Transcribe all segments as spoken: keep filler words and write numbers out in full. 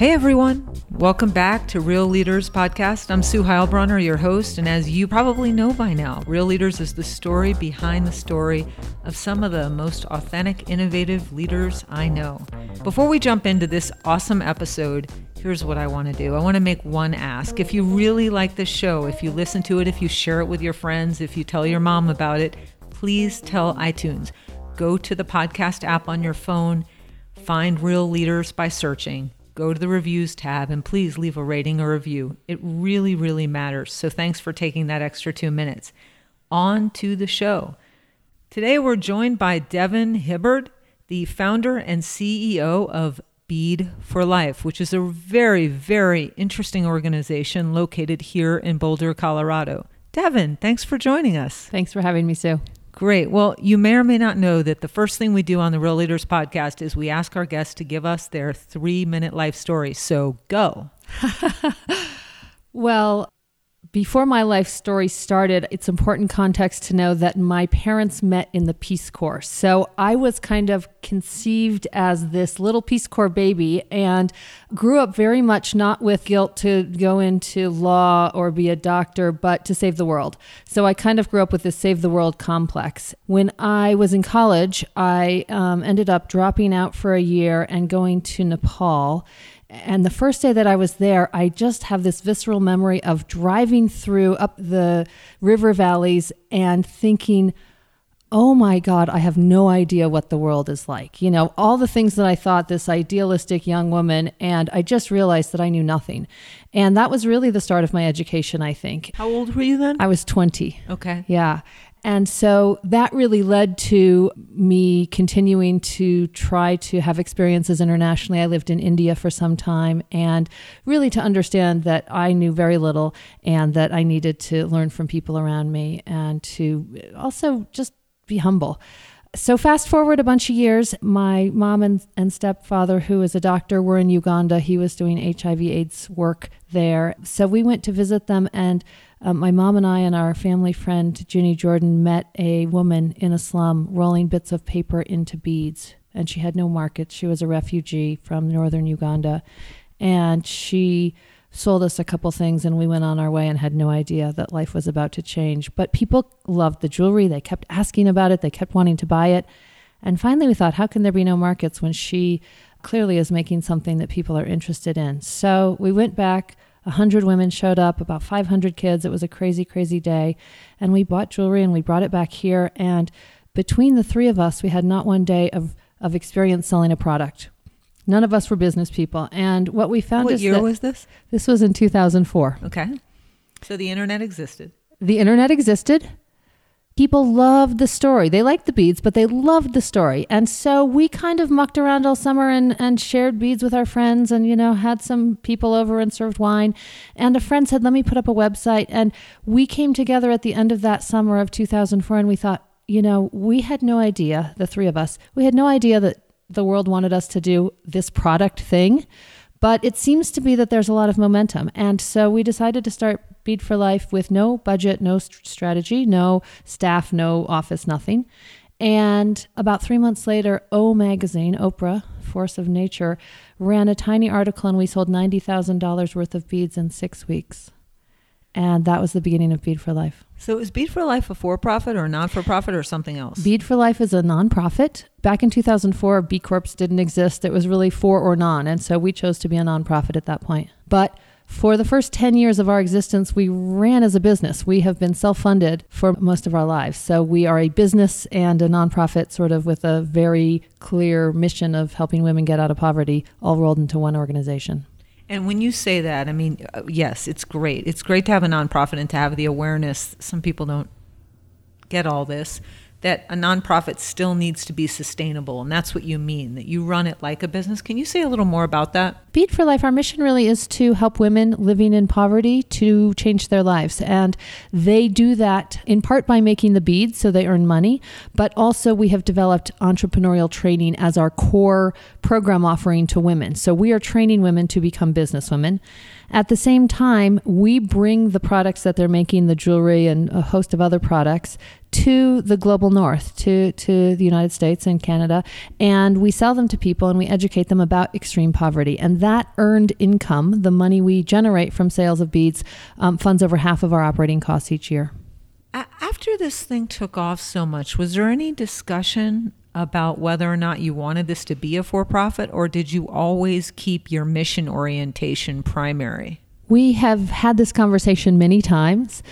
Hey everyone, welcome back to Real Leaders Podcast. I'm Sue Heilbronner, your host, and as you probably know by now, Real Leaders is the story behind the story of some of the most authentic, innovative leaders I know. Before we jump into this awesome episode, here's what I want to do. I want to make one ask. If you really like this show, if you listen to it, if you share it with your friends, if you tell your mom about it, please tell iTunes. Go to the podcast app on your phone, find Real Leaders by searching. Go to the reviews tab and please leave a rating or review. It really, really matters. So thanks for taking that extra two minutes. On to the show. Today we're joined by Devin Hibbard, the founder and C E O of Bead for Life, which is a very, very interesting organization located here in Boulder, Colorado. Devin, thanks for joining us. Thanks for having me, Sue. Great. Well, you may or may not know that the first thing we do on the Real Leaders Podcast is we ask our guests to give us their three-minute life story. So go. Well, before my life story started, it's important context to know that my parents met in the Peace Corps. So I was kind of conceived as this little Peace Corps baby and grew up very much not with guilt to go into law or be a doctor, but to save the world. So I kind of grew up with this save the world complex. When I was in college, I um, ended up dropping out for a year and going to Nepal. And the first day that I was there, I just have this visceral memory of driving through up the river valleys and thinking, oh my God, I have no idea what the world is like. You know, all the things that I thought, this idealistic young woman, and I just realized that I knew nothing. And that was really the start of my education, I think. How old were you then? I was twenty. Okay. Yeah. And so that really led to me continuing to try to have experiences internationally. I lived in India for some time and really to understand that I knew very little and that I needed to learn from people around me and to also just be humble. So fast forward a bunch of years, my mom and, and stepfather, who is a doctor, were in Uganda. He was doing H I V AIDS work there. So we went to visit them, and Um, my mom and I and our family friend, Ginny Jordan, met a woman in a slum rolling bits of paper into beads, and she had no market. She was a refugee from northern Uganda, and she sold us a couple things, and we went on our way and had no idea that life was about to change. But people loved the jewelry. They kept asking about it. They kept wanting to buy it. And finally we thought, how can there be no markets when she clearly is making something that people are interested in? So we went back. A hundred women showed up, about five hundred kids. It was a crazy, crazy day. And we bought jewelry and we brought it back here. And between the three of us, we had not one day of, of experience selling a product. None of us were business people. And what we found what is that... What year was this? This was in two thousand four. Okay. So the internet existed. The internet existed. People loved the story. They liked the beads, but they loved the story. And so we kind of mucked around all summer and, and shared beads with our friends and, you know, had some people over and served wine. And a friend said, let me put up a website. And we came together at the end of that summer of two thousand four, and we thought, you know, we had no idea, the three of us, we had no idea that the world wanted us to do this product thing. But it seems to be that there's a lot of momentum. And so we decided to start Bead for Life with no budget, no st- strategy, no staff, no office, nothing. And about three months later, O Magazine, Oprah, Force of Nature, ran a tiny article, and we sold ninety thousand dollars worth of beads in six weeks. And that was the beginning of Bead for Life. So is Bead for Life a for-profit or non-for-profit or something else? Bead for Life is a non-profit. Back in two thousand four, B Corps didn't exist. It was really for or non. And so we chose to be a non-profit at that point. But for the first ten years of our existence, we ran as a business. We have been self-funded for most of our lives. So we are a business and a non-profit, sort of with a very clear mission of helping women get out of poverty, all rolled into one organization. And when you say that, I mean, yes, it's great. It's great to have a nonprofit and to have the awareness. Some people don't get all this, that a nonprofit still needs to be sustainable. And that's what you mean, that you run it like a business. Can you say a little more about that? Bead for Life, our mission really is to help women living in poverty to change their lives. And they do that in part by making the beads so they earn money, but also we have developed entrepreneurial training as our core program offering to women. So we are training women to become businesswomen. At the same time, we bring the products that they're making, the jewelry and a host of other products, to the global north, to, to the United States and Canada. And we sell them to people and we educate them about extreme poverty. And that earned income, the money we generate from sales of beads, um, funds over half of our operating costs each year. After this thing took off so much, was there any discussion about whether or not you wanted this to be a for-profit, or did you always keep your mission orientation primary? We have had this conversation many times.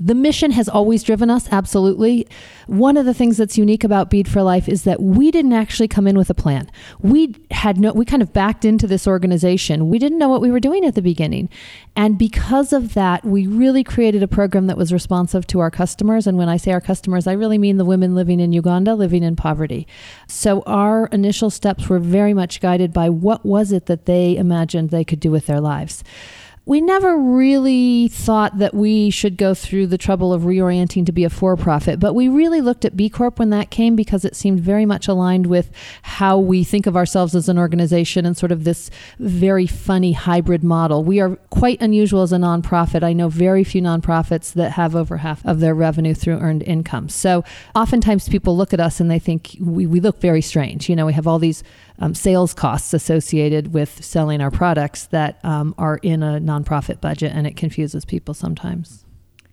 The mission has always driven us, absolutely. One of the things that's unique about Bead for Life is that we didn't actually come in with a plan. We had no, we kind of backed into this organization. We didn't know what we were doing at the beginning. And because of that, we really created a program that was responsive to our customers. And when I say our customers, I really mean the women living in Uganda, living in poverty. So our initial steps were very much guided by what was it that they imagined they could do with their lives. We never really thought that we should go through the trouble of reorienting to be a for-profit, but we really looked at B Corp when that came because it seemed very much aligned with how we think of ourselves as an organization and sort of this very funny hybrid model. We are quite unusual as a nonprofit. I know very few nonprofits that have over half of their revenue through earned income. So oftentimes people look at us and they think we, we look very strange. You know, we have all these um, sales costs associated with selling our products that um, are in a nonprofit. Nonprofit budget, and it confuses people sometimes.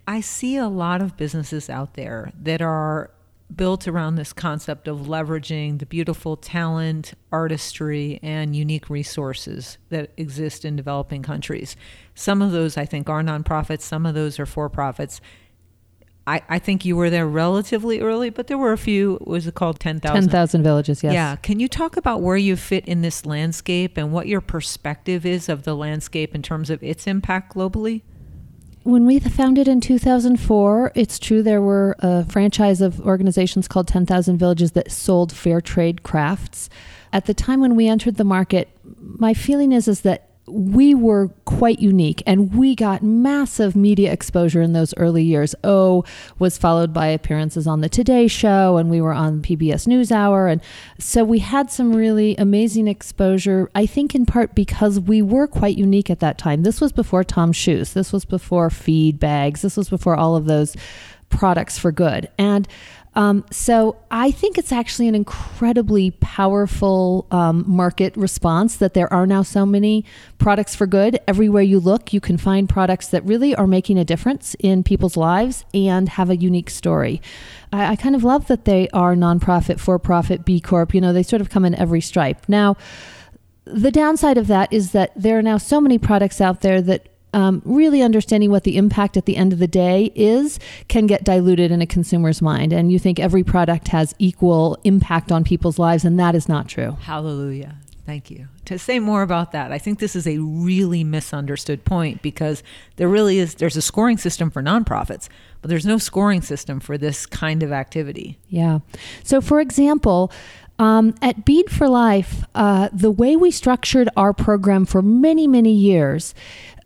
I see a lot of businesses out there that are built around this concept of leveraging the beautiful talent, artistry, and unique resources that exist in developing countries. Some of those, I think, are nonprofits. Some of those are for-profits. I, I think you were there relatively early, but there were a few, was it called ten thousand? ten thousand villages, yes. Yeah. Can you talk about where you fit in this landscape and what your perspective is of the landscape in terms of its impact globally? When we founded in two thousand four, it's true there were a franchise of organizations called ten thousand Villages that sold fair trade crafts. At the time when we entered the market, my feeling is, is that we were quite unique and we got massive media exposure in those early years. O was followed by appearances on the Today Show, and we were on P B S NewsHour. And so we had some really amazing exposure, I think in part because we were quite unique at that time. This was before Tom Shoes. This was before Feed Bags. This was before all of those products for good. And Um, so I think it's actually an incredibly powerful um, market response that there are now so many products for good. Everywhere you look, you can find products that really are making a difference in people's lives and have a unique story. I, I kind of love that they are nonprofit, for-profit, B Corp. You know, they sort of come in every stripe. Now, the downside of that is that there are now so many products out there that Um, really understanding what the impact at the end of the day is can get diluted in a consumer's mind. And you think every product has equal impact on people's lives, and that is not true. Hallelujah. Thank you. To say more about that, I think this is a really misunderstood point because there really is, there's a scoring system for nonprofits, but there's no scoring system for this kind of activity. Yeah. So for example, Um, at Bead for Life, uh, the way we structured our program for many, many years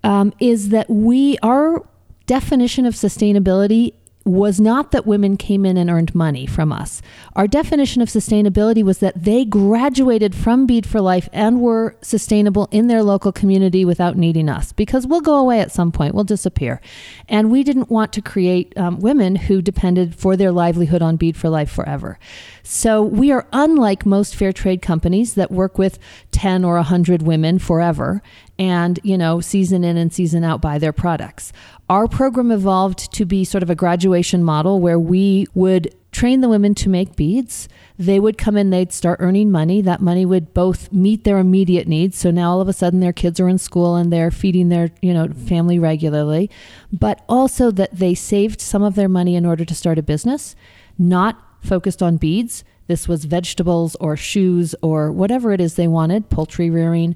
um, is that we, our definition of sustainability was not that women came in and earned money from us. Our definition of sustainability was that they graduated from Bead for Life and were sustainable in their local community without needing us, because we'll go away at some point, we'll disappear. And we didn't want to create um, women who depended for their livelihood on Bead for Life forever. So we are unlike most fair trade companies that work with ten or one hundred women forever and, you know, season in and season out buy their products. Our program evolved to be sort of a graduation model where we would train the women to make beads. They would come in, they'd start earning money. That money would both meet their immediate needs. So now all of a sudden their kids are in school and they're feeding their, you know, family regularly, but also that they saved some of their money in order to start a business, not focused on beads. This was vegetables or shoes or whatever it is they wanted, poultry rearing.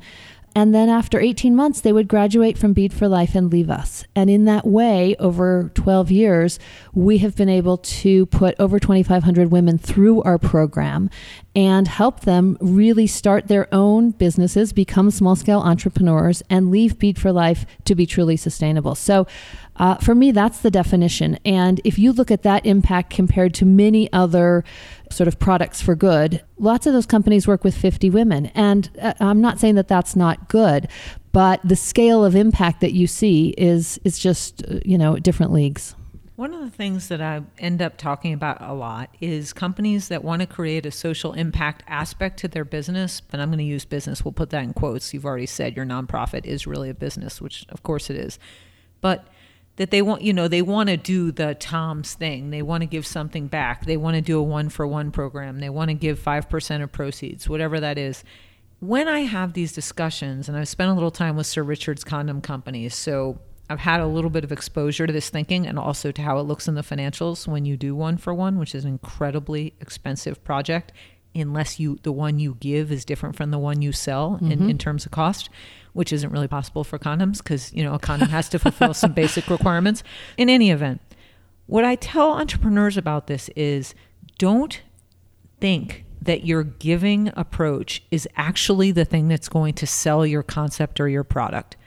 And then after eighteen months, they would graduate from Bead for Life and leave us. And in that way, over twelve years, we have been able to put over twenty-five hundred women through our program and help them really start their own businesses, become small-scale entrepreneurs, and leave Bead for Life to be truly sustainable. So uh, for me, that's the definition. And if you look at that impact compared to many other sort of products for good, lots of those companies work with fifty women. And uh, I'm not saying that that's not good, but the scale of impact that you see is, is just, you know, different leagues. One of the things that I end up talking about a lot is companies that want to create a social impact aspect to their business, but I'm going to use business. We'll put that in quotes. You've already said your nonprofit is really a business, which of course it is. But that they want, you know, they want to do the Tom's thing. They want to give something back. They want to do a one-for-one program. They want to give five percent of proceeds, whatever that is. When I have these discussions, and I've spent a little time with Sir Richard's condom company, so I've had a little bit of exposure to this thinking and also to how it looks in the financials when you do one-for-one, which is an incredibly expensive project, unless you the one you give is different from the one you sell mm-hmm. in, in terms of cost, which isn't really possible for condoms because, you know, a condom has to fulfill some basic requirements. In any event, what I tell entrepreneurs about this is don't think that your giving approach is actually the thing that's going to sell your concept or your product.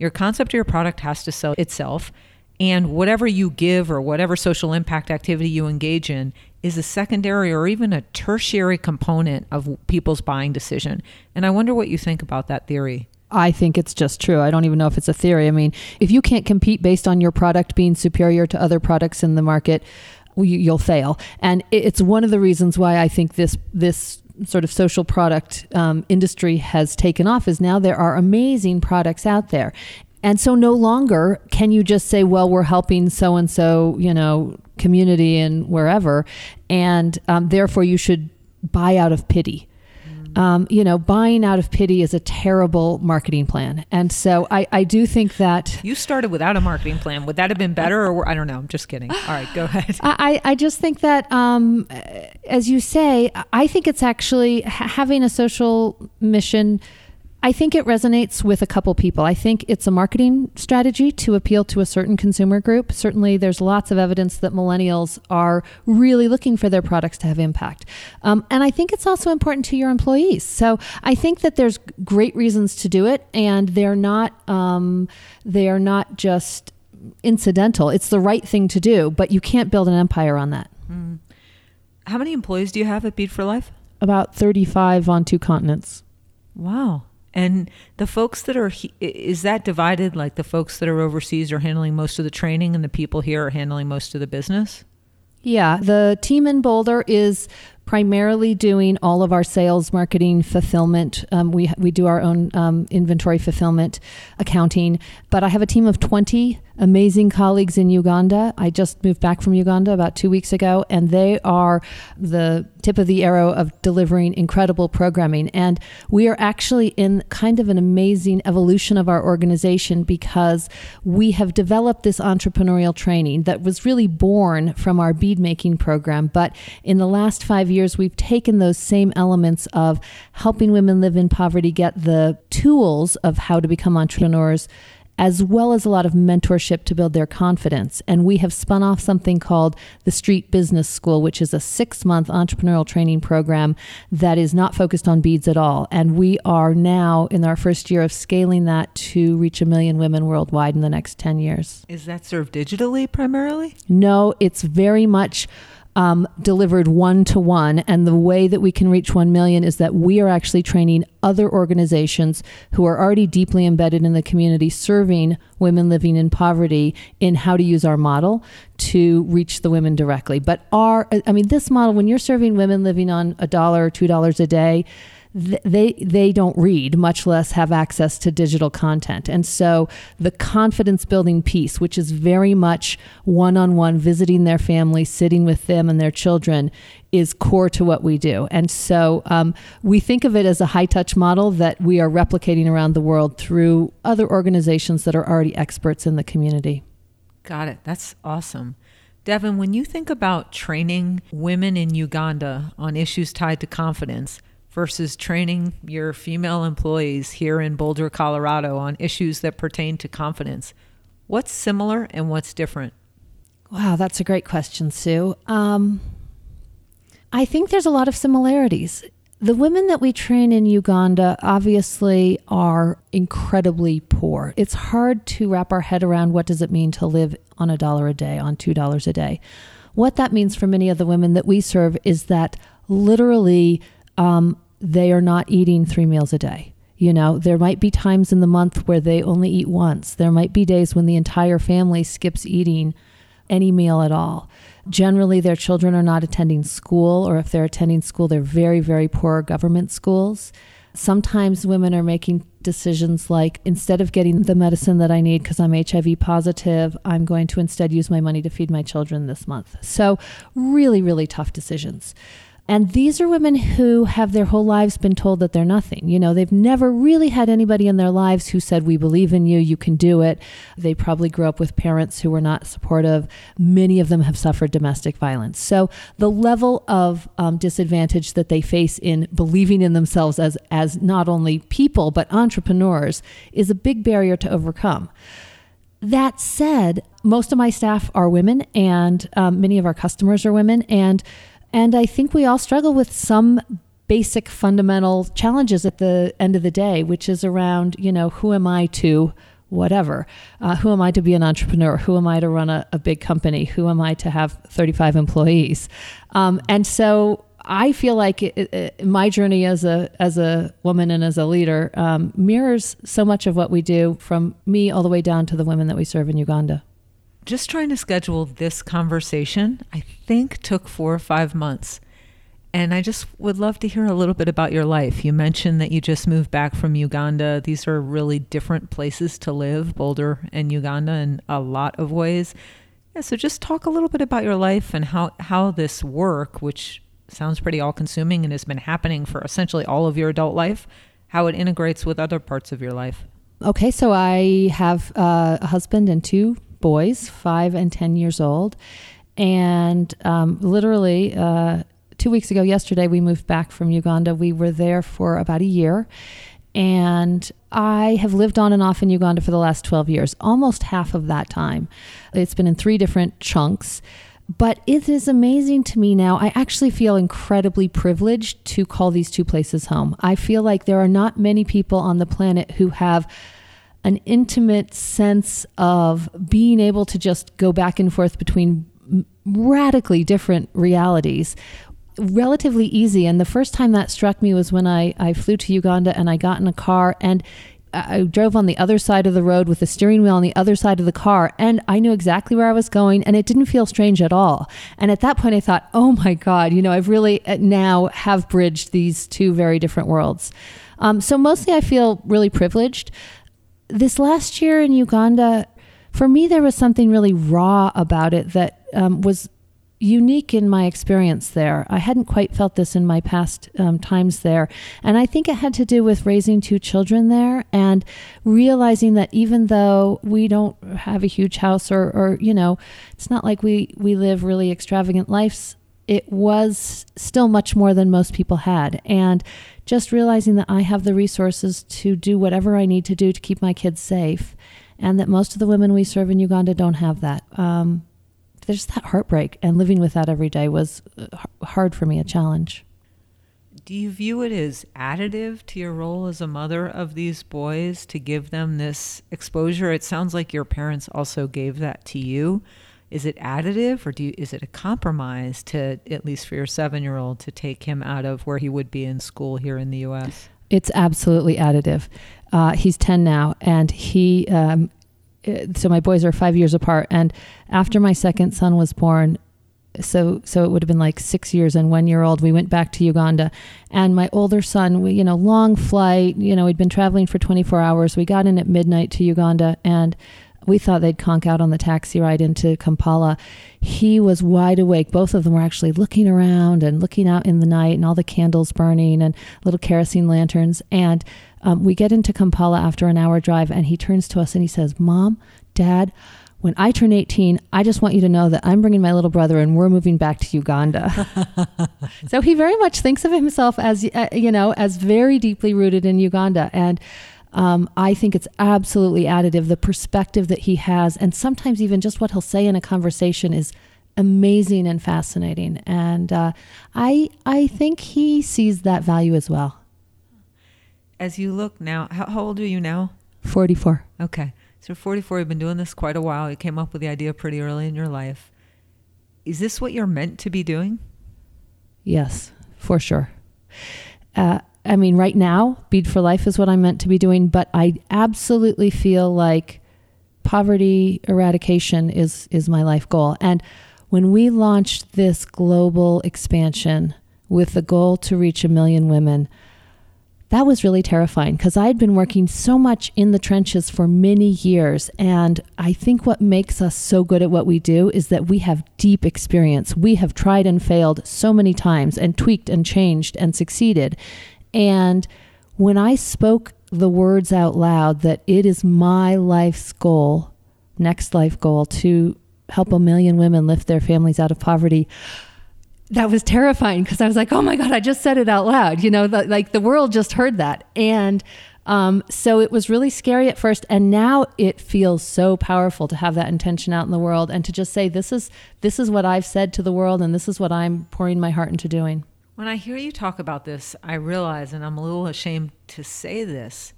Your concept or your product has to sell itself, and whatever you give or whatever social impact activity you engage in is a secondary or even a tertiary component of people's buying decision. And I wonder what you think about that theory. I think it's just true. I don't even know if it's a theory. I mean, if you can't compete based on your product being superior to other products in the market, you'll fail. And it's one of the reasons why I think this this sort of social product um, industry has taken off, is now there are amazing products out there. And so no longer can you just say, well, we're helping so-and-so, you know, community and wherever, and um, therefore you should buy out of pity. Um, you know, buying out of pity is a terrible marketing plan. And so I, I do think that... You started without a marketing plan. Would that have been better? Or I don't know. I'm just kidding. All right, go ahead. I, I just think that, um, as you say, I think it's actually having a social mission. I think it resonates with a couple people. I think it's a marketing strategy to appeal to a certain consumer group. Certainly, there's lots of evidence that millennials are really looking for their products to have impact. Um, and I think it's also important to your employees. So I think that there's great reasons to do it, and they're not um, they are not just incidental. It's the right thing to do, but you can't build an empire on that. Mm. How many employees do you have at Bead for Life? About thirty-five on two continents. Wow. And the folks that are, is that divided, like the folks that are overseas are handling most of the training and the people here are handling most of the business? Yeah, the team in Boulder is primarily doing all of our sales, marketing, fulfillment. Um, we we do our own um, inventory fulfillment, accounting. But I have a team of twenty amazing colleagues in Uganda. I just moved back from Uganda about two weeks ago, and they are the tip of the arrow of delivering incredible programming. And we are actually in kind of an amazing evolution of our organization, because we have developed this entrepreneurial training that was really born from our bead making program. But in the last five years, Years, we've taken those same elements of helping women live in poverty get the tools of how to become entrepreneurs, as well as a lot of mentorship to build their confidence. And we have spun off something called the Street Business School, which is a six-month entrepreneurial training program that is not focused on beads at all. And we are now in our first year of scaling that to reach a million women worldwide in the next ten years. Is that served digitally primarily? No, it's very much Um, delivered one-to-one. And the way that we can reach one million is that we are actually training other organizations who are already deeply embedded in the community, serving women living in poverty, in how to use our model to reach the women directly. But our, I mean, this model, when you're serving women living on a dollar or two dollars a day, they they don't read, much less have access to digital content. And so the confidence building piece, which is very much one-on-one, visiting their family, sitting with them and their children, is core to what we do. And so um, we think of it as a high-touch model that we are replicating around the world through other organizations that are already experts in the community. Got it. That's awesome. Devin, when you think about training women in Uganda on issues tied to confidence versus training your female employees here in Boulder, Colorado on issues that pertain to confidence, what's similar and what's different? Wow, that's a great question, Sue. Um, I think there's a lot of similarities. The women that we train in Uganda obviously are incredibly poor. It's hard to wrap our head around what does it mean to live on a dollar a day, on two dollars a day. What that means for many of the women that we serve is that literally Um, they are not eating three meals a day. You know, there might be times in the month where they only eat once. There might be days when the entire family skips eating any meal at all. Generally, their children are not attending school, or if they're attending school, they're very, very poor government schools. Sometimes women are making decisions like, instead of getting the medicine that I need because I'm H I V positive, I'm going to instead use my money to feed my children this month. So really, really tough decisions. And these are women who have their whole lives been told that they're nothing. You know, they've never really had anybody in their lives who said, we believe in you, you can do it. They probably grew up with parents who were not supportive. Many of them have suffered domestic violence. So the level of um, disadvantage that they face in believing in themselves as, as not only people, but entrepreneurs is a big barrier to overcome. That said, most of my staff are women, and um, many of our customers are women, and And I think we all struggle with some basic fundamental challenges at the end of the day, which is around, you know, who am I to whatever? Uh, who am I to be an entrepreneur? Who am I to run a, a big company? Who am I to have thirty-five employees? Um, and so I feel like it, it, my journey as a as a woman and as a leader um, mirrors so much of what we do, from me all the way down to the women that we serve in Uganda. Just trying to schedule this conversation, I think, took four or five months. And I just would love to hear a little bit about your life. You mentioned that you just moved back from Uganda. These are really different places to live, Boulder and Uganda, in a lot of ways. Yeah, so just talk a little bit about your life and how, how this work, which sounds pretty all-consuming and has been happening for essentially all of your adult life, how it integrates with other parts of your life. Okay, so I have uh, a husband and two boys, five and ten years old. And um, literally uh, two weeks ago, yesterday, we moved back from Uganda. We were there for about a year. And I have lived on and off in Uganda for the last twelve years, almost half of that time. It's been in three different chunks. But it is amazing to me now. I actually feel incredibly privileged to call these two places home. I feel like there are not many people on the planet who have an intimate sense of being able to just go back and forth between radically different realities relatively easy. And the first time that struck me was when I, I flew to Uganda and I got in a car and I drove on the other side of the road with the steering wheel on the other side of the car, and I knew exactly where I was going, and it didn't feel strange at all. And at that point I thought, oh my God, you know, I've really now have bridged these two very different worlds. Um, so mostly I feel really privileged. This last year in Uganda, for me, there was something really raw about it that um, was unique in my experience there. I hadn't quite felt this in my past um, times there. And I think it had to do with raising two children there and realizing that even though we don't have a huge house or, or you know, it's not like we, we live really extravagant lives, it was still much more than most people had. And just realizing that I have the resources to do whatever I need to do to keep my kids safe, and that most of the women we serve in Uganda don't have that. Um, there's that heartbreak, and living with that every day was hard for me, a challenge. Do you view it as additive to your role as a mother of these boys to give them this exposure? It sounds like your parents also gave that to you. Is it additive, or do you, is it a compromise to, at least for your seven-year-old, to take him out of where he would be in school here in the U S? It's absolutely additive. Uh, he's ten now, and he, um, so my boys are five years apart. And after my second son was born, so so it would have been like six years and one year old, we went back to Uganda. And my older son, we, you know, long flight, you know, we'd been traveling for twenty-four hours. We got in at midnight to Uganda, and we thought they'd conk out on the taxi ride into Kampala. He was wide awake. Both of them were actually looking around and looking out in the night, and all the candles burning and little kerosene lanterns. And um, we get into Kampala after an hour drive, and he turns to us and he says, Mom, Dad, when I turn eighteen, I just want you to know that I'm bringing my little brother and we're moving back to Uganda. So he very much thinks of himself as, uh, you know, as very deeply rooted in Uganda. And Um, I think it's absolutely additive. The perspective that he has, and sometimes even just what he'll say in a conversation, is amazing and fascinating. And uh, I I think he sees that value as well. As you look now, how, how old are you now? forty-four. Okay. So forty-four, you've been doing this quite a while. You came up with the idea pretty early in your life. Is this what you're meant to be doing? Yes, for sure. Uh I mean, right now, Bead for Life is what I'm meant to be doing, but I absolutely feel like poverty eradication is is my life goal. And when we launched this global expansion with the goal to reach a million women, that was really terrifying because I had been working so much in the trenches for many years. And I think what makes us so good at what we do is that we have deep experience. We have tried and failed so many times and tweaked and changed and succeeded. And when I spoke the words out loud that it is my life's goal, next life goal, to help a million women lift their families out of poverty, that was terrifying because I was like, oh my God, I just said it out loud. You know, the, like the world just heard that. And um, so it was really scary at first. And now it feels so powerful to have that intention out in the world and to just say, this is, this is what I've said to the world and this is what I'm pouring my heart into doing. When I hear you talk about this, I realize, and I'm a little ashamed to say this,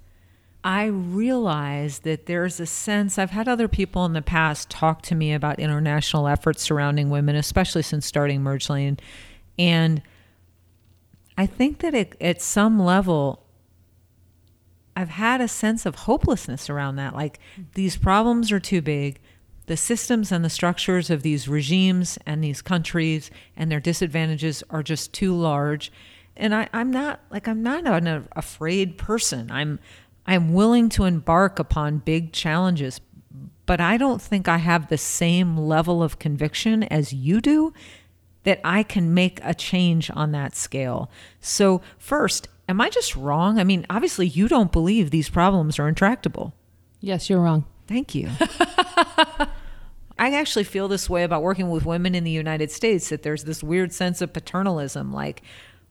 I realize that there's a sense, I've had other people in the past talk to me about international efforts surrounding women, especially since starting MergeLane. And I think that it, at some level, I've had a sense of hopelessness around that. Like, these problems are too big. The systems and the structures of these regimes and these countries and their disadvantages are just too large. And I, I'm not, like, I'm not an afraid person. I'm I'm willing to embark upon big challenges, but I don't think I have the same level of conviction as you do that I can make a change on that scale. So first, am I just wrong? I mean, obviously you don't believe these problems are intractable. Yes, you're wrong. Thank you. I actually feel this way about working with women in the United States, that there's this weird sense of paternalism, like,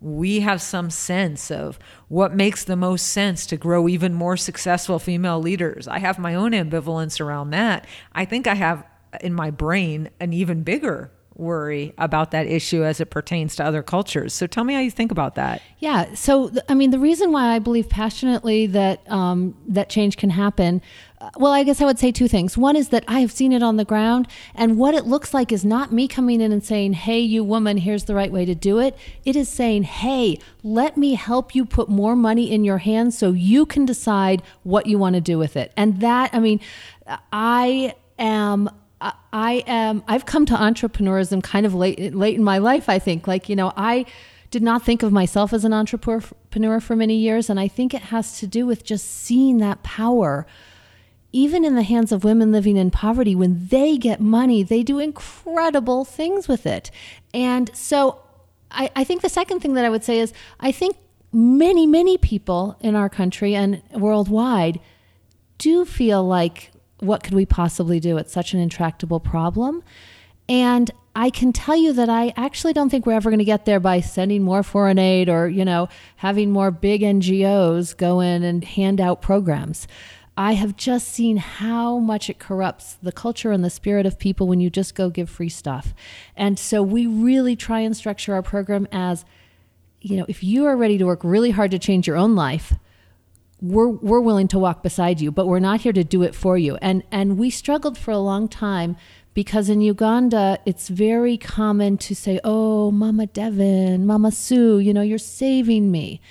we have some sense of what makes the most sense to grow even more successful female leaders. I have my own ambivalence around that. I think I have in my brain an even bigger worry about that issue as it pertains to other cultures. So tell me how you think about that. Yeah. So, I mean, the reason why I believe passionately that um, that change can happen, well, I guess I would say two things. One is that I have seen it on the ground, and what it looks like is not me coming in and saying, hey, you woman, here's the right way to do it. It is saying, hey, let me help you put more money in your hands so you can decide what you want to do with it. And that, I mean, I am... I am, I've come to entrepreneurism kind of late, late in my life, I think. Like, you know, I did not think of myself as an entrepreneur for many years. And I think it has to do with just seeing that power, even in the hands of women living in poverty. When they get money, they do incredible things with it. And so I, I think the second thing that I would say is, I think many, many people in our country and worldwide do feel like, what could we possibly do? It's such an intractable problem. And I can tell you that I actually don't think we're ever going to get there by sending more foreign aid or, you know, having more big N G Os go in and hand out programs. I have just seen how much it corrupts the culture and the spirit of people when you just go give free stuff. And so we really try and structure our program as, you know, if you are ready to work really hard to change your own life, we're we're willing to walk beside you, but we're not here to do it for you. And and we struggled for a long time because in Uganda, it's very common to say, oh, Mama Devin, Mama Sue, you know, you're saving me.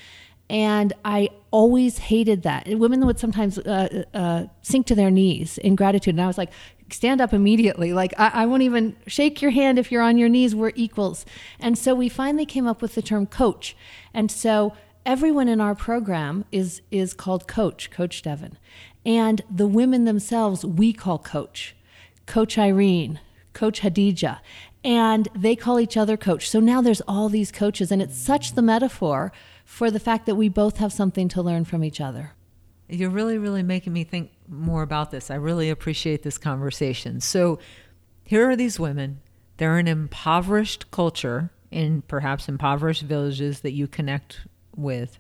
And I always hated that. Women would sometimes uh, uh, sink to their knees in gratitude. And I was like, stand up immediately. Like, I, I won't even shake your hand if you're on your knees. We're equals. And so we finally came up with the term coach. And so everyone in our program is is called Coach, Coach Devin. And the women themselves, we call Coach, Coach Irene, Coach Hadija, and they call each other Coach. So now there's all these coaches, and it's such the metaphor for the fact that we both have something to learn from each other. You're really, really making me think more about this. I really appreciate this conversation. So here are these women. They're an impoverished culture in perhaps impoverished villages that you connect with.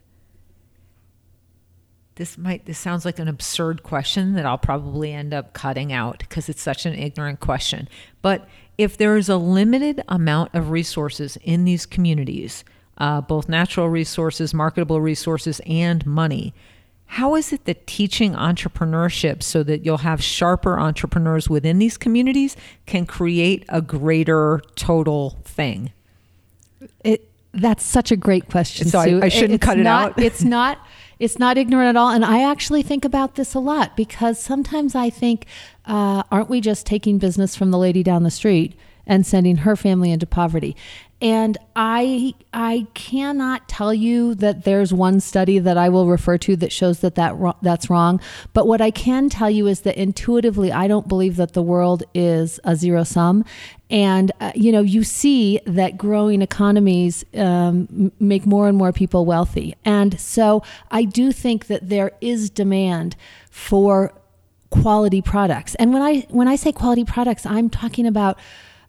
This might, this sounds like an absurd question that I'll probably end up cutting out because it's such an ignorant question. But if there is a limited amount of resources in these communities, uh, both natural resources, marketable resources, and money, how is it that teaching entrepreneurship so that you'll have sharper entrepreneurs within these communities can create a greater total thing? It, That's such a great question, so Sue. I, I shouldn't it's cut it not, out. It's not It's not ignorant at all. And I actually think about this a lot, because sometimes I think, uh, aren't we just taking business from the lady down the street and sending her family into poverty? And I I cannot tell you that there's one study that I will refer to that shows that, that that's wrong. But what I can tell you is that intuitively, I don't believe that the world is a zero sum. And, uh, you know, you see that growing economies um, make more and more people wealthy. And so I do think that there is demand for quality products. And when I when I say quality products, I'm talking about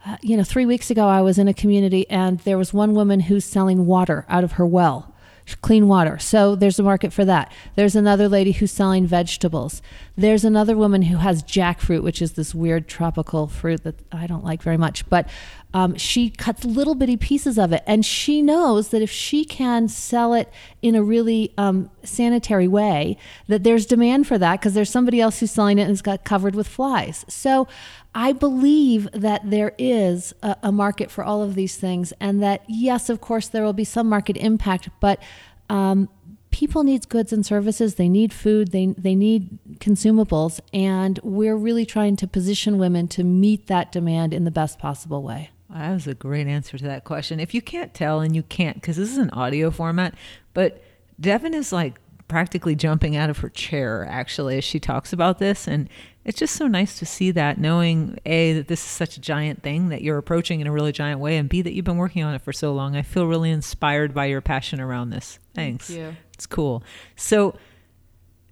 Uh, you know, three weeks ago, I was in a community and there was one woman who's selling water out of her well, clean water. So there's a market for that. There's another lady who's selling vegetables. There's another woman who has jackfruit, which is this weird tropical fruit that I don't like very much. But um, she cuts little bitty pieces of it. And she knows that if she can sell it in a really um, sanitary way, that there's demand for that because there's somebody else who's selling it and it's got covered with flies. So I believe that there is a, a market for all of these things, and that, yes, of course, there will be some market impact, but um, people need goods and services. They need food. They they need consumables. And we're really trying to position women to meet that demand in the best possible way. Wow, that was a great answer to that question. If you can't tell, and you can't, because this is an audio format, but Devin is like practically jumping out of her chair, actually, as she talks about this. And it's just so nice to see that, knowing, A, that this is such a giant thing that you're approaching in a really giant way, and B, that you've been working on it for so long. I feel really inspired by your passion around this. Thanks. Thank you. It's cool. So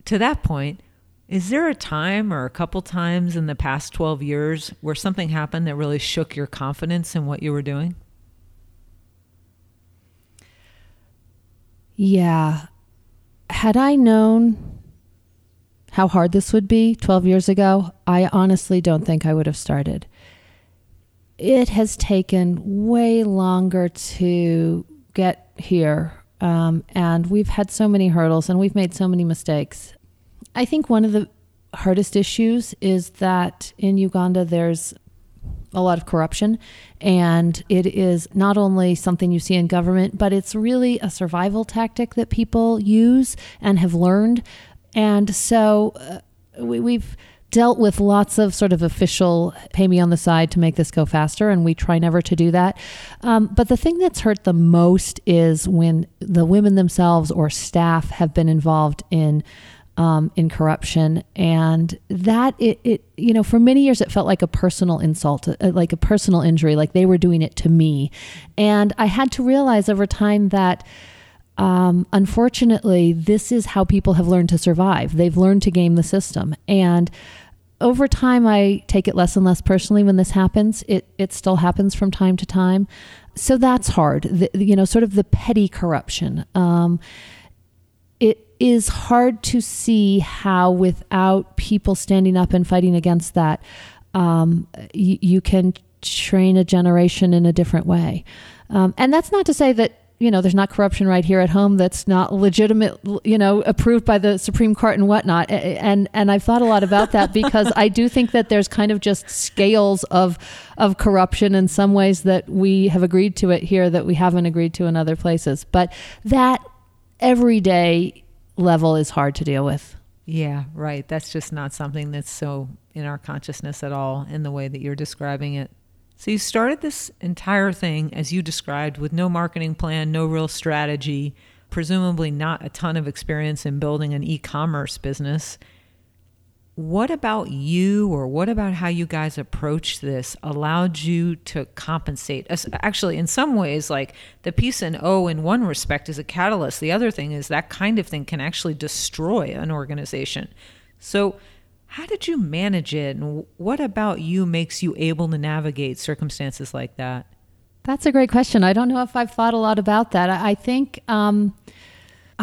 to that point, is there a time or a couple times in the past twelve years where something happened that really shook your confidence in what you were doing? Yeah. Had I known how hard this would be twelve years ago, I honestly don't think I would have started. It has taken way longer to get here. Um, and we've had so many hurdles and we've made so many mistakes. I think one of the hardest issues is that in Uganda, there's a lot of corruption, and it is not only something you see in government, but it's really a survival tactic that people use and have learned. And so uh, we, we've dealt with lots of sort of official pay me on the side to make this go faster. And we try never to do that. Um, but the thing that's hurt the most is when the women themselves or staff have been involved in um, in corruption. And that it, it, you know, for many years, it felt like a personal insult, like a personal injury, like they were doing it to me. And I had to realize over time that Um, unfortunately, this is how people have learned to survive. They've learned to game the system. And over time, I take it less and less personally when this happens. It it still happens from time to time. So that's hard, the, you know, sort of the petty corruption. Um, it is hard to see how without people standing up and fighting against that, um, you, you can train a generation in a different way. Um, and that's not to say that, you know, there's not corruption right here at home that's not legitimate, you know, approved by the Supreme Court and whatnot. And and I've thought a lot about that because I do think that there's kind of just scales of of corruption in some ways that we have agreed to it here that we haven't agreed to in other places. But that everyday level is hard to deal with. Yeah, right. That's just not something that's so in our consciousness at all in the way that you're describing it. So you started this entire thing, as you described, with no marketing plan, no real strategy, presumably not a ton of experience in building an e-commerce business. What about you, or what about how you guys approached this allowed you to compensate? Actually, in some ways, like the peace and O in one respect is a catalyst. The other thing is that kind of thing can actually destroy an organization. So how did you manage it? And what about you makes you able to navigate circumstances like that? That's a great question. I don't know if I've thought a lot about that. I think um,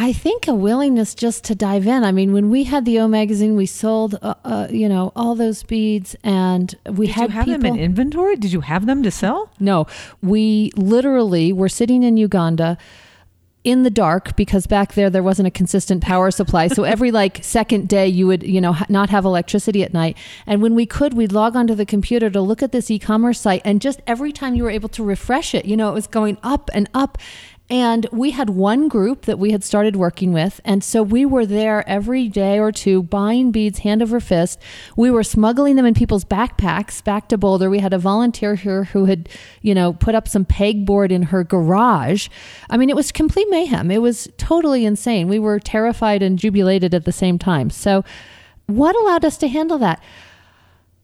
I think a willingness just to dive in. I mean, when we had the O Magazine, we sold, uh, uh, you know, all those beads, and we had people. Did you have them in inventory? Did you have them to sell? No, we literally were sitting in Uganda in the dark, because back there, there wasn't a consistent power supply. So every like second day you would, you know, ha- not have electricity at night. And when we could, we'd log onto the computer to look at this e-commerce site. And just every time you were able to refresh it, you know, it was going up and up. And we had one group that we had started working with. And so we were there every day or two buying beads hand over fist. We were smuggling them in people's backpacks back to Boulder. We had a volunteer here who had, you know, put up some pegboard in her garage. I mean, it was complete mayhem. It was totally insane. We were terrified and jubilated at the same time. So what allowed us to handle that?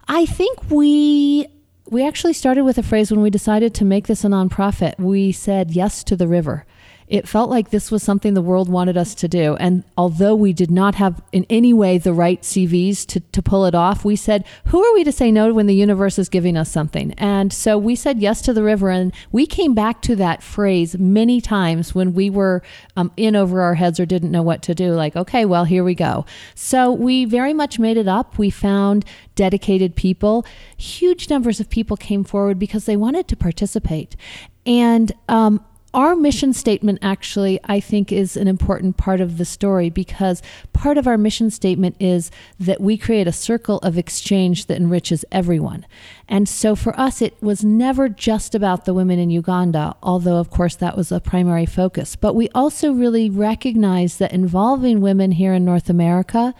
I think we... We actually started with a phrase when we decided to make this a nonprofit. We said yes to the river. It felt like this was something the world wanted us to do. And although we did not have in any way the right C Vs to, to pull it off, we said, who are we to say no when the universe is giving us something? And so we said yes to the river. And we came back to that phrase many times when we were um, in over our heads or didn't know what to do. Like, okay, well, here we go. So we very much made it up. We found dedicated people. Huge numbers of people came forward because they wanted to participate. And, um, Our mission statement actually, I think, is an important part of the story, because part of our mission statement is that we create a circle of exchange that enriches everyone. And so for us, it was never just about the women in Uganda, although, of course, that was a primary focus. But we also really recognize that involving women here in North America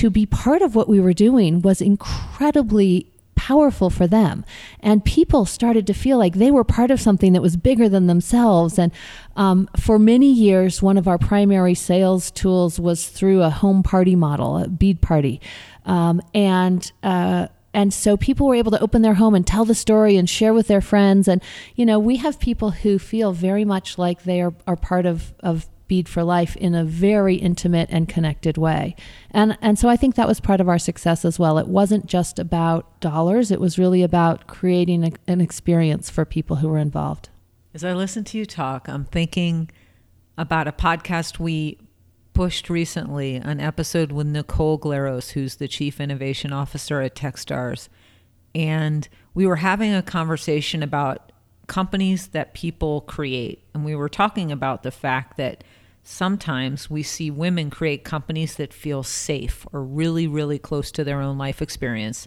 to be part of what we were doing was incredibly important. Powerful for them. And people started to feel like they were part of something that was bigger than themselves. And um, for many years, one of our primary sales tools was through a home party model, a bead party. Um, and uh, and so people were able to open their home and tell the story and share with their friends. And, you know, we have people who feel very much like they are, are part of, of Bead for Life in a very intimate and connected way. And and so I think that was part of our success as well. It wasn't just about dollars. It was really about creating a, an experience for people who were involved. As I listen to you talk, I'm thinking about a podcast we pushed recently, an episode with Nicole Glaros, who's the Chief Innovation Officer at Techstars. And we were having a conversation about companies that people create. And we were talking about the fact that sometimes we see women create companies that feel safe or really, really close to their own life experience.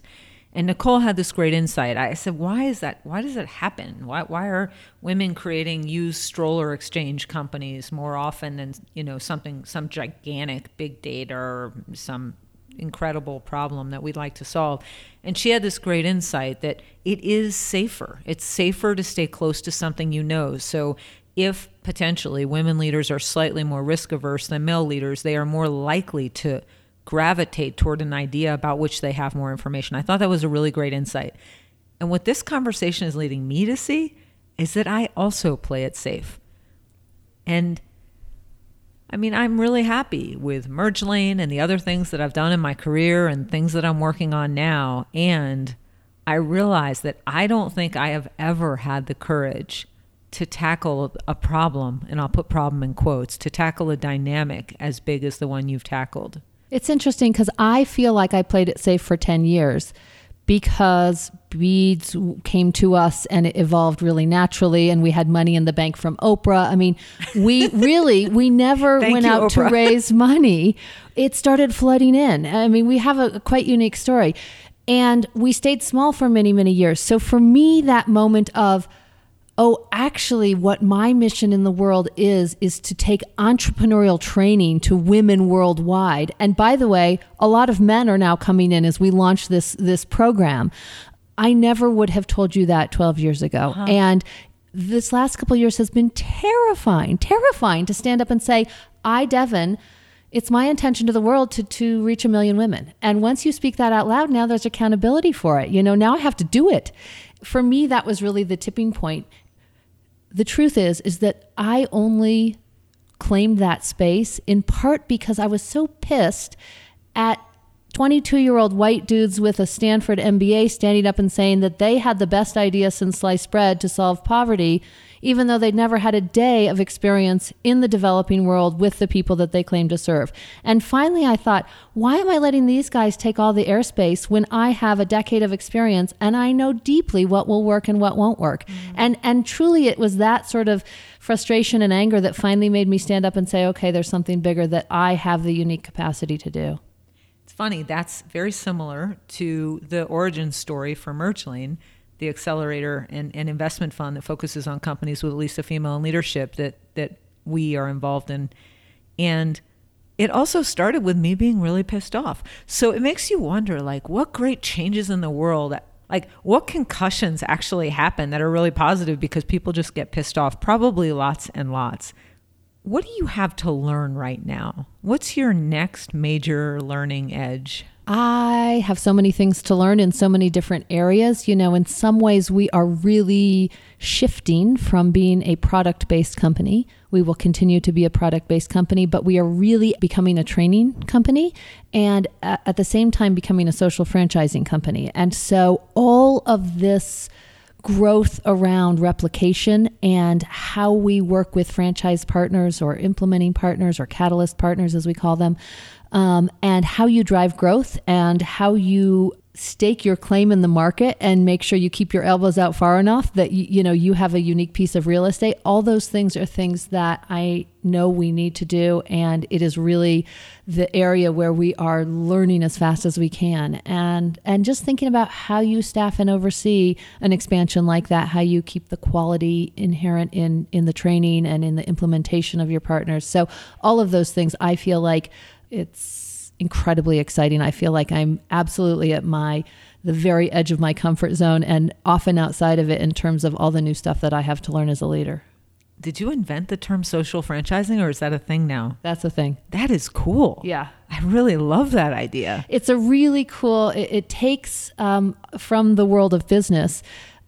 And Nicole had this great insight. I said, why is that? Why does that happen? Why why are women creating used stroller exchange companies more often than, you know, something, some gigantic big data or some incredible problem that we'd like to solve? And she had this great insight that it is safer. It's safer to stay close to something you know. So if potentially women leaders are slightly more risk averse than male leaders, they are more likely to gravitate toward an idea about which they have more information. I thought that was a really great insight. And what this conversation is leading me to see is that I also play it safe. And I mean, I'm really happy with MergeLane and the other things that I've done in my career and things that I'm working on now. And I realize that I don't think I have ever had the courage to tackle a problem, and I'll put problem in quotes, to tackle a dynamic as big as the one you've tackled. It's interesting because I feel like I played it safe for ten years because beads came to us and it evolved really naturally, and we had money in the bank from Oprah. I mean, we really, we never went you, out Oprah. to raise money. It started flooding in. I mean, we have a, a quite unique story, and we stayed small for many, many years. So for me, that moment of, oh, actually what my mission in the world is, is to take entrepreneurial training to women worldwide. And by the way, a lot of men are now coming in as we launch this, this program. I never would have told you that twelve years ago. Uh-huh. And this last couple of years has been terrifying, terrifying to stand up and say, I, Devin, it's my intention to the world to, to reach a million women. And once you speak that out loud, now there's accountability for it. You know, now I have to do it. For me, that was really the tipping point. The truth is, is that I only claimed that space in part because I was so pissed at twenty-two-year-old white dudes with a Stanford M B A standing up and saying that they had the best idea since sliced bread to solve poverty, even though they'd never had a day of experience in the developing world with the people that they claim to serve. And finally, I thought, why am I letting these guys take all the airspace when I have a decade of experience and I know deeply what will work and what won't work? Mm-hmm. And and truly, it was that sort of frustration and anger that finally made me stand up and say, okay, there's something bigger that I have the unique capacity to do. Funny, that's very similar to the origin story for MergeLane the accelerator and, and investment fund that focuses on companies with at least a female in leadership that, that we are involved in. And it also started with me being really pissed off. So it makes you wonder, like, what great changes in the world, like what concussions actually happen that are really positive because people just get pissed off? Probably lots and lots. What do you have to learn right now? What's your next major learning edge? I have so many things to learn in so many different areas. You know, in some ways we are really shifting from being a product-based company. We will continue to be a product-based company, but we are really becoming a training company and uh, at the same time becoming a social franchising company. And so all of this growth around replication and how we work with franchise partners or implementing partners or catalyst partners, as we call them, um, and how you drive growth and how you stake your claim in the market and make sure you keep your elbows out far enough that you, you know, you have a unique piece of real estate. All those things are things that I know we need to do. And it is really the area where we are learning as fast as we can. And, and just thinking about how you staff and oversee an expansion like that, how you keep the quality inherent in, in the training and in the implementation of your partners. So all of those things, I feel like it's incredibly exciting. I feel like I'm absolutely at my the very edge of my comfort zone and often outside of it in terms of all the new stuff that I have to learn as a leader. Did you invent the term social franchising, or is that a thing now? That's a thing. That is cool. Yeah. I really love that idea. It's a really cool, it, it takes um, from the world of business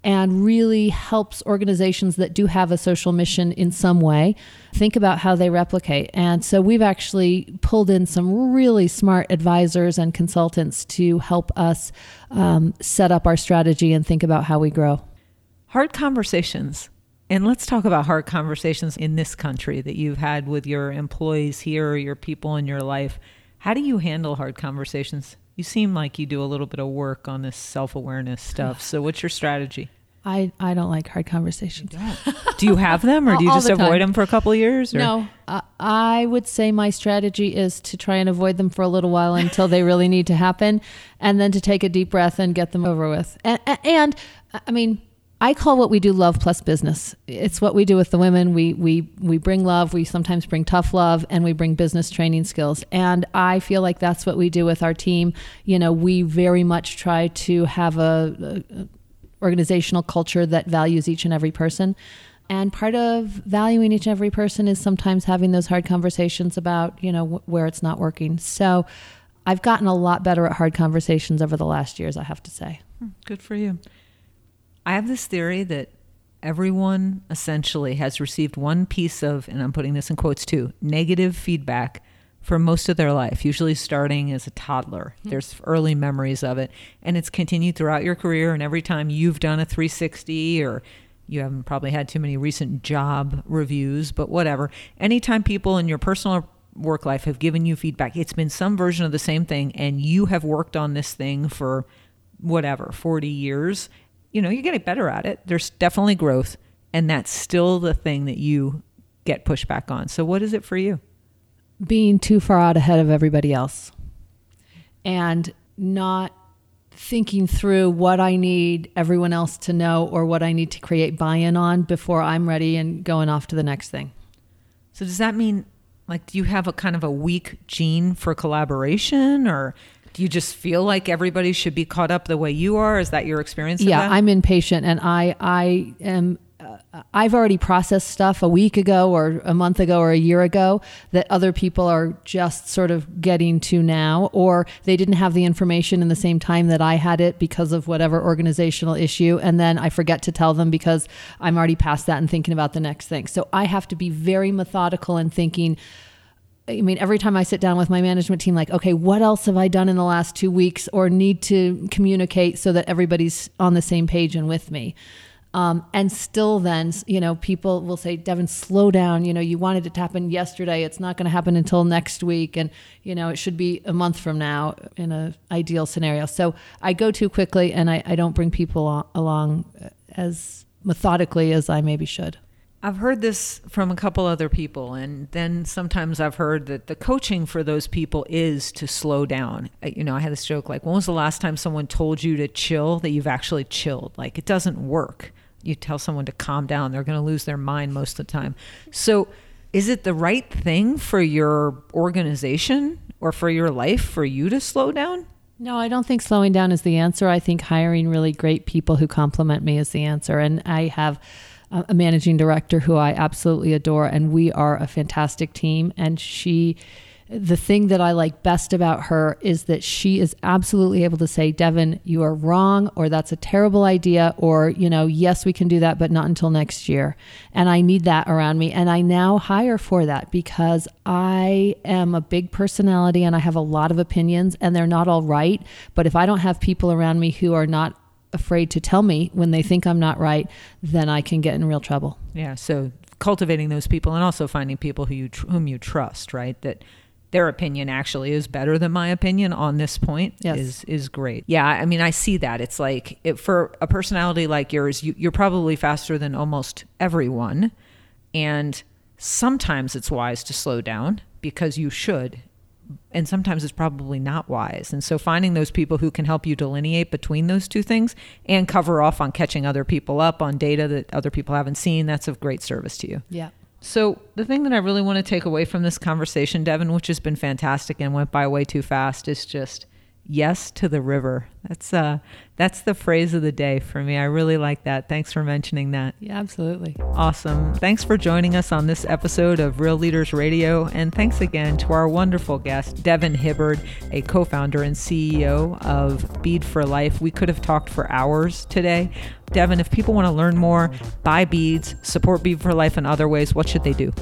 and really helps organizations that do have a social mission in some way think about how they replicate. And so we've actually pulled in some really smart advisors and consultants to help us um, set up our strategy and think about how we grow. Hard conversations. And let's talk about hard conversations in this country that you've had with your employees here, or your people in your life. How do you handle hard conversations? You seem like you do a little bit of work on this self-awareness stuff. So what's your strategy? I, I don't like hard conversations. You do you have them, or do you all, just all the avoid time. them for a couple of years? Or? No, uh, I would say my strategy is to try and avoid them for a little while until they really need to happen, and then to take a deep breath and get them over with. And, and I mean, I call what we do love plus business. It's what we do with the women. We we we bring love, we sometimes bring tough love, and we bring business training skills. And I feel like that's what we do with our team. You know, we very much try to have a, a organizational culture that values each and every person. And part of valuing each and every person is sometimes having those hard conversations about, you know, wh- where it's not working. So I've gotten a lot better at hard conversations over the last years, I have to say. Good for you. I have this theory that everyone essentially has received one piece of, and I'm putting this in quotes too, negative feedback for most of their life, usually starting as a toddler. Mm-hmm. There's early memories of it, and it's continued throughout your career. And every time you've done a three sixty, or you haven't probably had too many recent job reviews, but whatever, anytime people in your personal work life have given you feedback, it's been some version of the same thing, and you have worked on this thing for whatever, forty years. You know, you're getting better at it. There's definitely growth, and that's still the thing that you get pushback on. So what is it for you? Being too far out ahead of everybody else and not thinking through what I need everyone else to know or what I need to create buy-in on before I'm ready and going off to the next thing. So does that mean, like, do you have a kind of a weak gene for collaboration, or you just feel like everybody should be caught up the way you are? Is that your experience? Yeah, of that? I'm impatient, and I, I am. Uh, I've already processed stuff a week ago, or a month ago, or a year ago that other people are just sort of getting to now, or they didn't have the information in the same time that I had it because of whatever organizational issue, and then I forget to tell them because I'm already past that and thinking about the next thing. So I have to be very methodical in thinking. I mean, every time I sit down with my management team, like, okay, what else have I done in the last two weeks or need to communicate so that everybody's on the same page and with me? Um, and still then, you know, people will say, Devin, slow down. You know, you wanted it to happen yesterday. It's not going to happen until next week. And, you know, it should be a month from now in an ideal scenario. So I go too quickly, and I, I don't bring people along as methodically as I maybe should. I've heard this from a couple other people, and then sometimes I've heard that the coaching for those people is to slow down. You know, I had this joke, like, when was the last time someone told you to chill that you've actually chilled? Like, it doesn't work. You tell someone to calm down, they're going to lose their mind most of the time. So is it the right thing for your organization or for your life for you to slow down? No, I don't think slowing down is the answer. I think hiring really great people who complement me is the answer. And I have a managing director who I absolutely adore, and we are a fantastic team. And she, the thing that I like best about her is that she is absolutely able to say, Devin, you are wrong, or that's a terrible idea, or, you know, yes, we can do that, but not until next year. And I need that around me. And I now hire for that because I am a big personality and I have a lot of opinions, and they're not all right. But if I don't have people around me who are not afraid to tell me when they think I'm not right, then I can get in real trouble. Yeah. So cultivating those people, and also finding people who you, tr- whom you trust, right? That their opinion actually is better than my opinion on this point. Yes. is, is great. Yeah. I mean, I see that. It's like it, for a personality like yours, you, you're probably faster than almost everyone. And sometimes it's wise to slow down because you should. And sometimes it's probably not wise. And so finding those people who can help you delineate between those two things and cover off on catching other people up on data that other people haven't seen, that's of great service to you. Yeah. So the thing that I really want to take away from this conversation, Devin, which has been fantastic and went by way too fast, is just yes to the river. That's uh, that's the phrase of the day for me. I really like that. Thanks for mentioning that. Yeah, absolutely. Awesome. Thanks for joining us on this episode of Real Leaders Radio. And thanks again to our wonderful guest, Devin Hibbard, a co-founder and C E O of Bead for Life. We could have talked for hours today. Devin, if people want to learn more, buy beads, support Bead for Life in other ways, what should they do?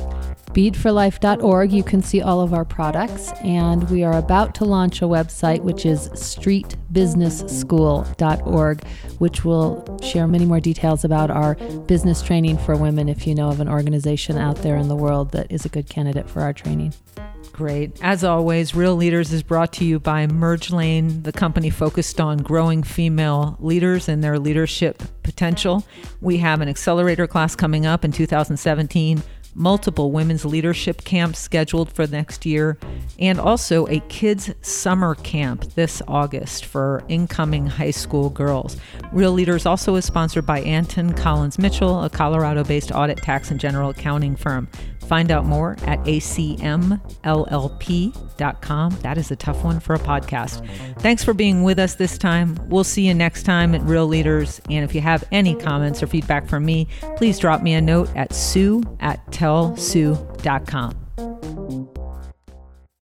bead for life dot org. You can see all of our products, and we are about to launch a website, which is street business school dot org, which will share many more details about our business training for women if you know of an organization out there in the world that is a good candidate for our training. Great. As always, Real Leaders is brought to you by MergeLane, the company focused on growing female leaders and their leadership potential. We have an accelerator class coming up in two thousand seventeen, multiple women's leadership camps scheduled for next year, and also a kids' summer camp this August for incoming high school girls. Real Leaders also is sponsored by Anton Collins Mitchell, a Colorado-based audit, tax, and general accounting firm. Find out more at a c m l l p dot com. That is a tough one for a podcast. Thanks for being with us this time. We'll see you next time at Real Leaders. And if you have any comments or feedback from me, please drop me a note at sue at tell sue dot com.